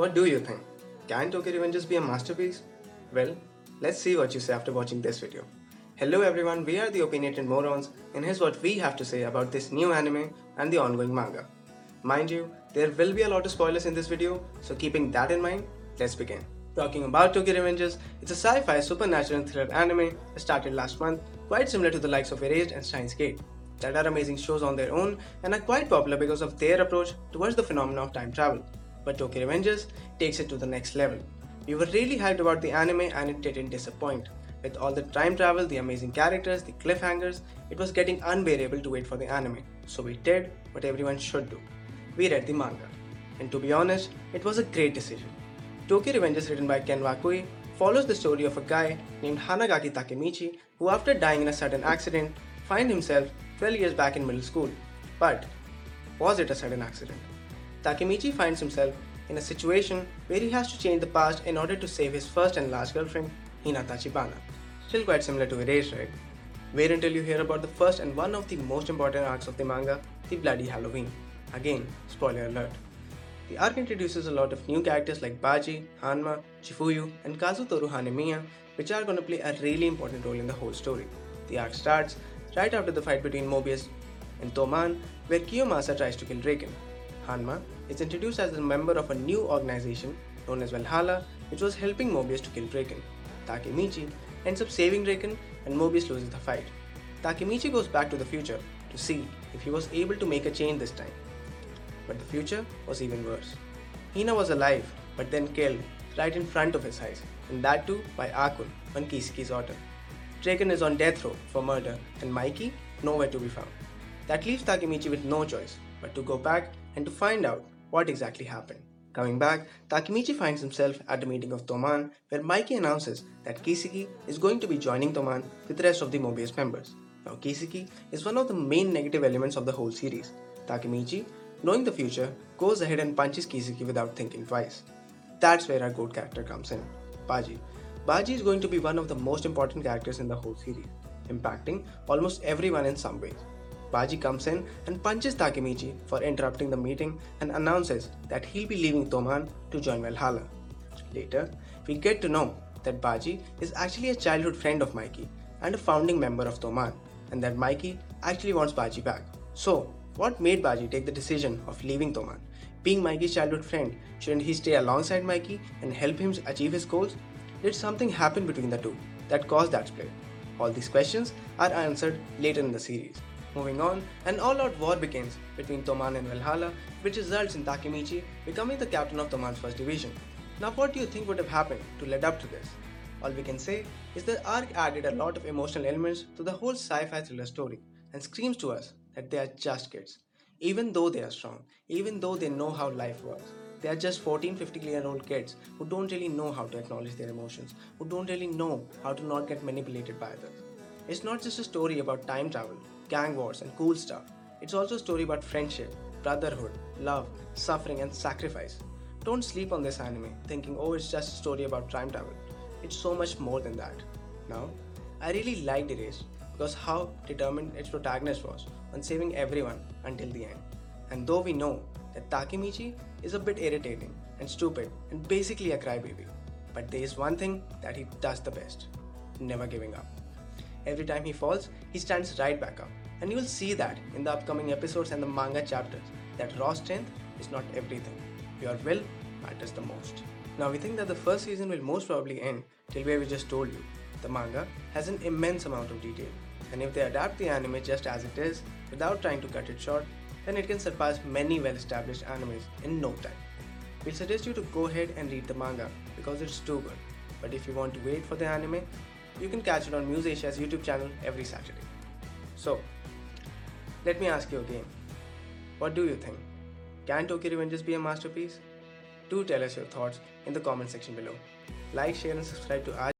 What do you think? Can Tokyo Revengers be a masterpiece? Well, let's see what you say after watching this video. Hello everyone, we are the Opinionated Morons, and here's what we have to say about this new anime and the ongoing manga. Mind you, there will be a lot of spoilers in this video, so keeping that in mind, let's begin. Talking about Tokyo Revengers, it's a sci-fi supernatural thriller anime that started last month, quite similar to the likes of Erased and Steins Gate, that are amazing shows on their own and are quite popular because of their approach towards the phenomenon of time travel. But Tokyo Revengers takes it to the next level. We were really hyped about the anime and it didn't disappoint. With all the time travel, the amazing characters, the cliffhangers, it was getting unbearable to wait for the anime. So we did what everyone should do. We read the manga. And to be honest, it was a great decision. Tokyo Revengers, written by Ken Wakui, follows the story of a guy named Hanagaki Takemichi who, after dying in a sudden accident, finds himself 12 years back in middle school. But was it a sudden accident? Takemichi finds himself in a situation where he has to change the past in order to save his first and last girlfriend, Hinata Tachibana. Still quite similar to Erased, right? Wait until you hear about the first and one of the most important arcs of the manga, The Bloody Halloween. Again, spoiler alert. The arc introduces a lot of new characters like Baji, Hanma, Chifuyu and Kazutoru Hanemiya, which are going to play a really important role in the whole story. The arc starts right after the fight between Mobius and Toman, where Kiyomasa tries to kill Draken. Hanma is introduced as a member of a new organization known as Valhalla, which was helping Mobius to kill Draken. Takemichi ends up saving Draken and Mobius loses the fight. Takemichi goes back to the future to see if he was able to make a change this time. But the future was even worse. Hina was alive but then killed right in front of his eyes, and that too by Akun, on Kisaki's order. Draken is on death row for murder and Mikey nowhere to be found. That leaves Takemichi with no choice but to go back and to find out what exactly happened. Coming back, Takemichi finds himself at a meeting of Toman where Mikey announces that Kisaki is going to be joining Toman with the rest of the Mobius members. Now Kisaki is one of the main negative elements of the whole series. Takemichi, knowing the future, goes ahead and punches Kisaki without thinking twice. That's where our GOAT character comes in, Baji. Baji is going to be one of the most important characters in the whole series, impacting almost everyone in some ways. Baji comes in and punches Takemichi for interrupting the meeting and announces that he'll be leaving Toman to join Valhalla. Later, we get to know that Baji is actually a childhood friend of Mikey and a founding member of Toman, and that Mikey actually wants Baji back. So, what made Baji take the decision of leaving Toman? Being Mikey's childhood friend, shouldn't he stay alongside Mikey and help him achieve his goals? Did something happen between the two that caused that split? All these questions are answered later in the series. Moving on, an all-out war begins between Toman and Valhalla, which results in Takemichi becoming the captain of Toman's first division. Now what do you think would have happened to lead up to this? All we can say is the arc added a lot of emotional elements to the whole sci-fi thriller story and screams to us that they are just kids. Even though they are strong, even though they know how life works, they are just 14-15-year-old kids who don't really know how to acknowledge their emotions, who don't really know how to not get manipulated by others. It's not just a story about time travel, gang wars and cool stuff. It's also a story about friendship, brotherhood, love, suffering and sacrifice. Don't sleep on this anime thinking, oh, it's just a story about time travel. It's so much more than that. Now, I really liked Erased because how determined its protagonist was on saving everyone until the end. And though we know that Takemichi is a bit irritating and stupid and basically a crybaby, but there is one thing that he does the best, never giving up. Every time he falls, he stands right back up, and you will see that in the upcoming episodes and the manga chapters that raw strength is not everything. Your will matters the most. Now we think that the first season will most probably end till where we just told you. The manga has an immense amount of detail, and if they adapt the anime just as it is without trying to cut it short, then it can surpass many well-established animes in no time. We'll suggest you to go ahead and read the manga because it's too good, but if you want to wait for the anime, you can catch it on Muse Asia's YouTube channel every Saturday. So, let me ask you again, what do you think? Can Tokyo Revengers be a masterpiece? Do tell us your thoughts in the comment section below. Like, share and subscribe to our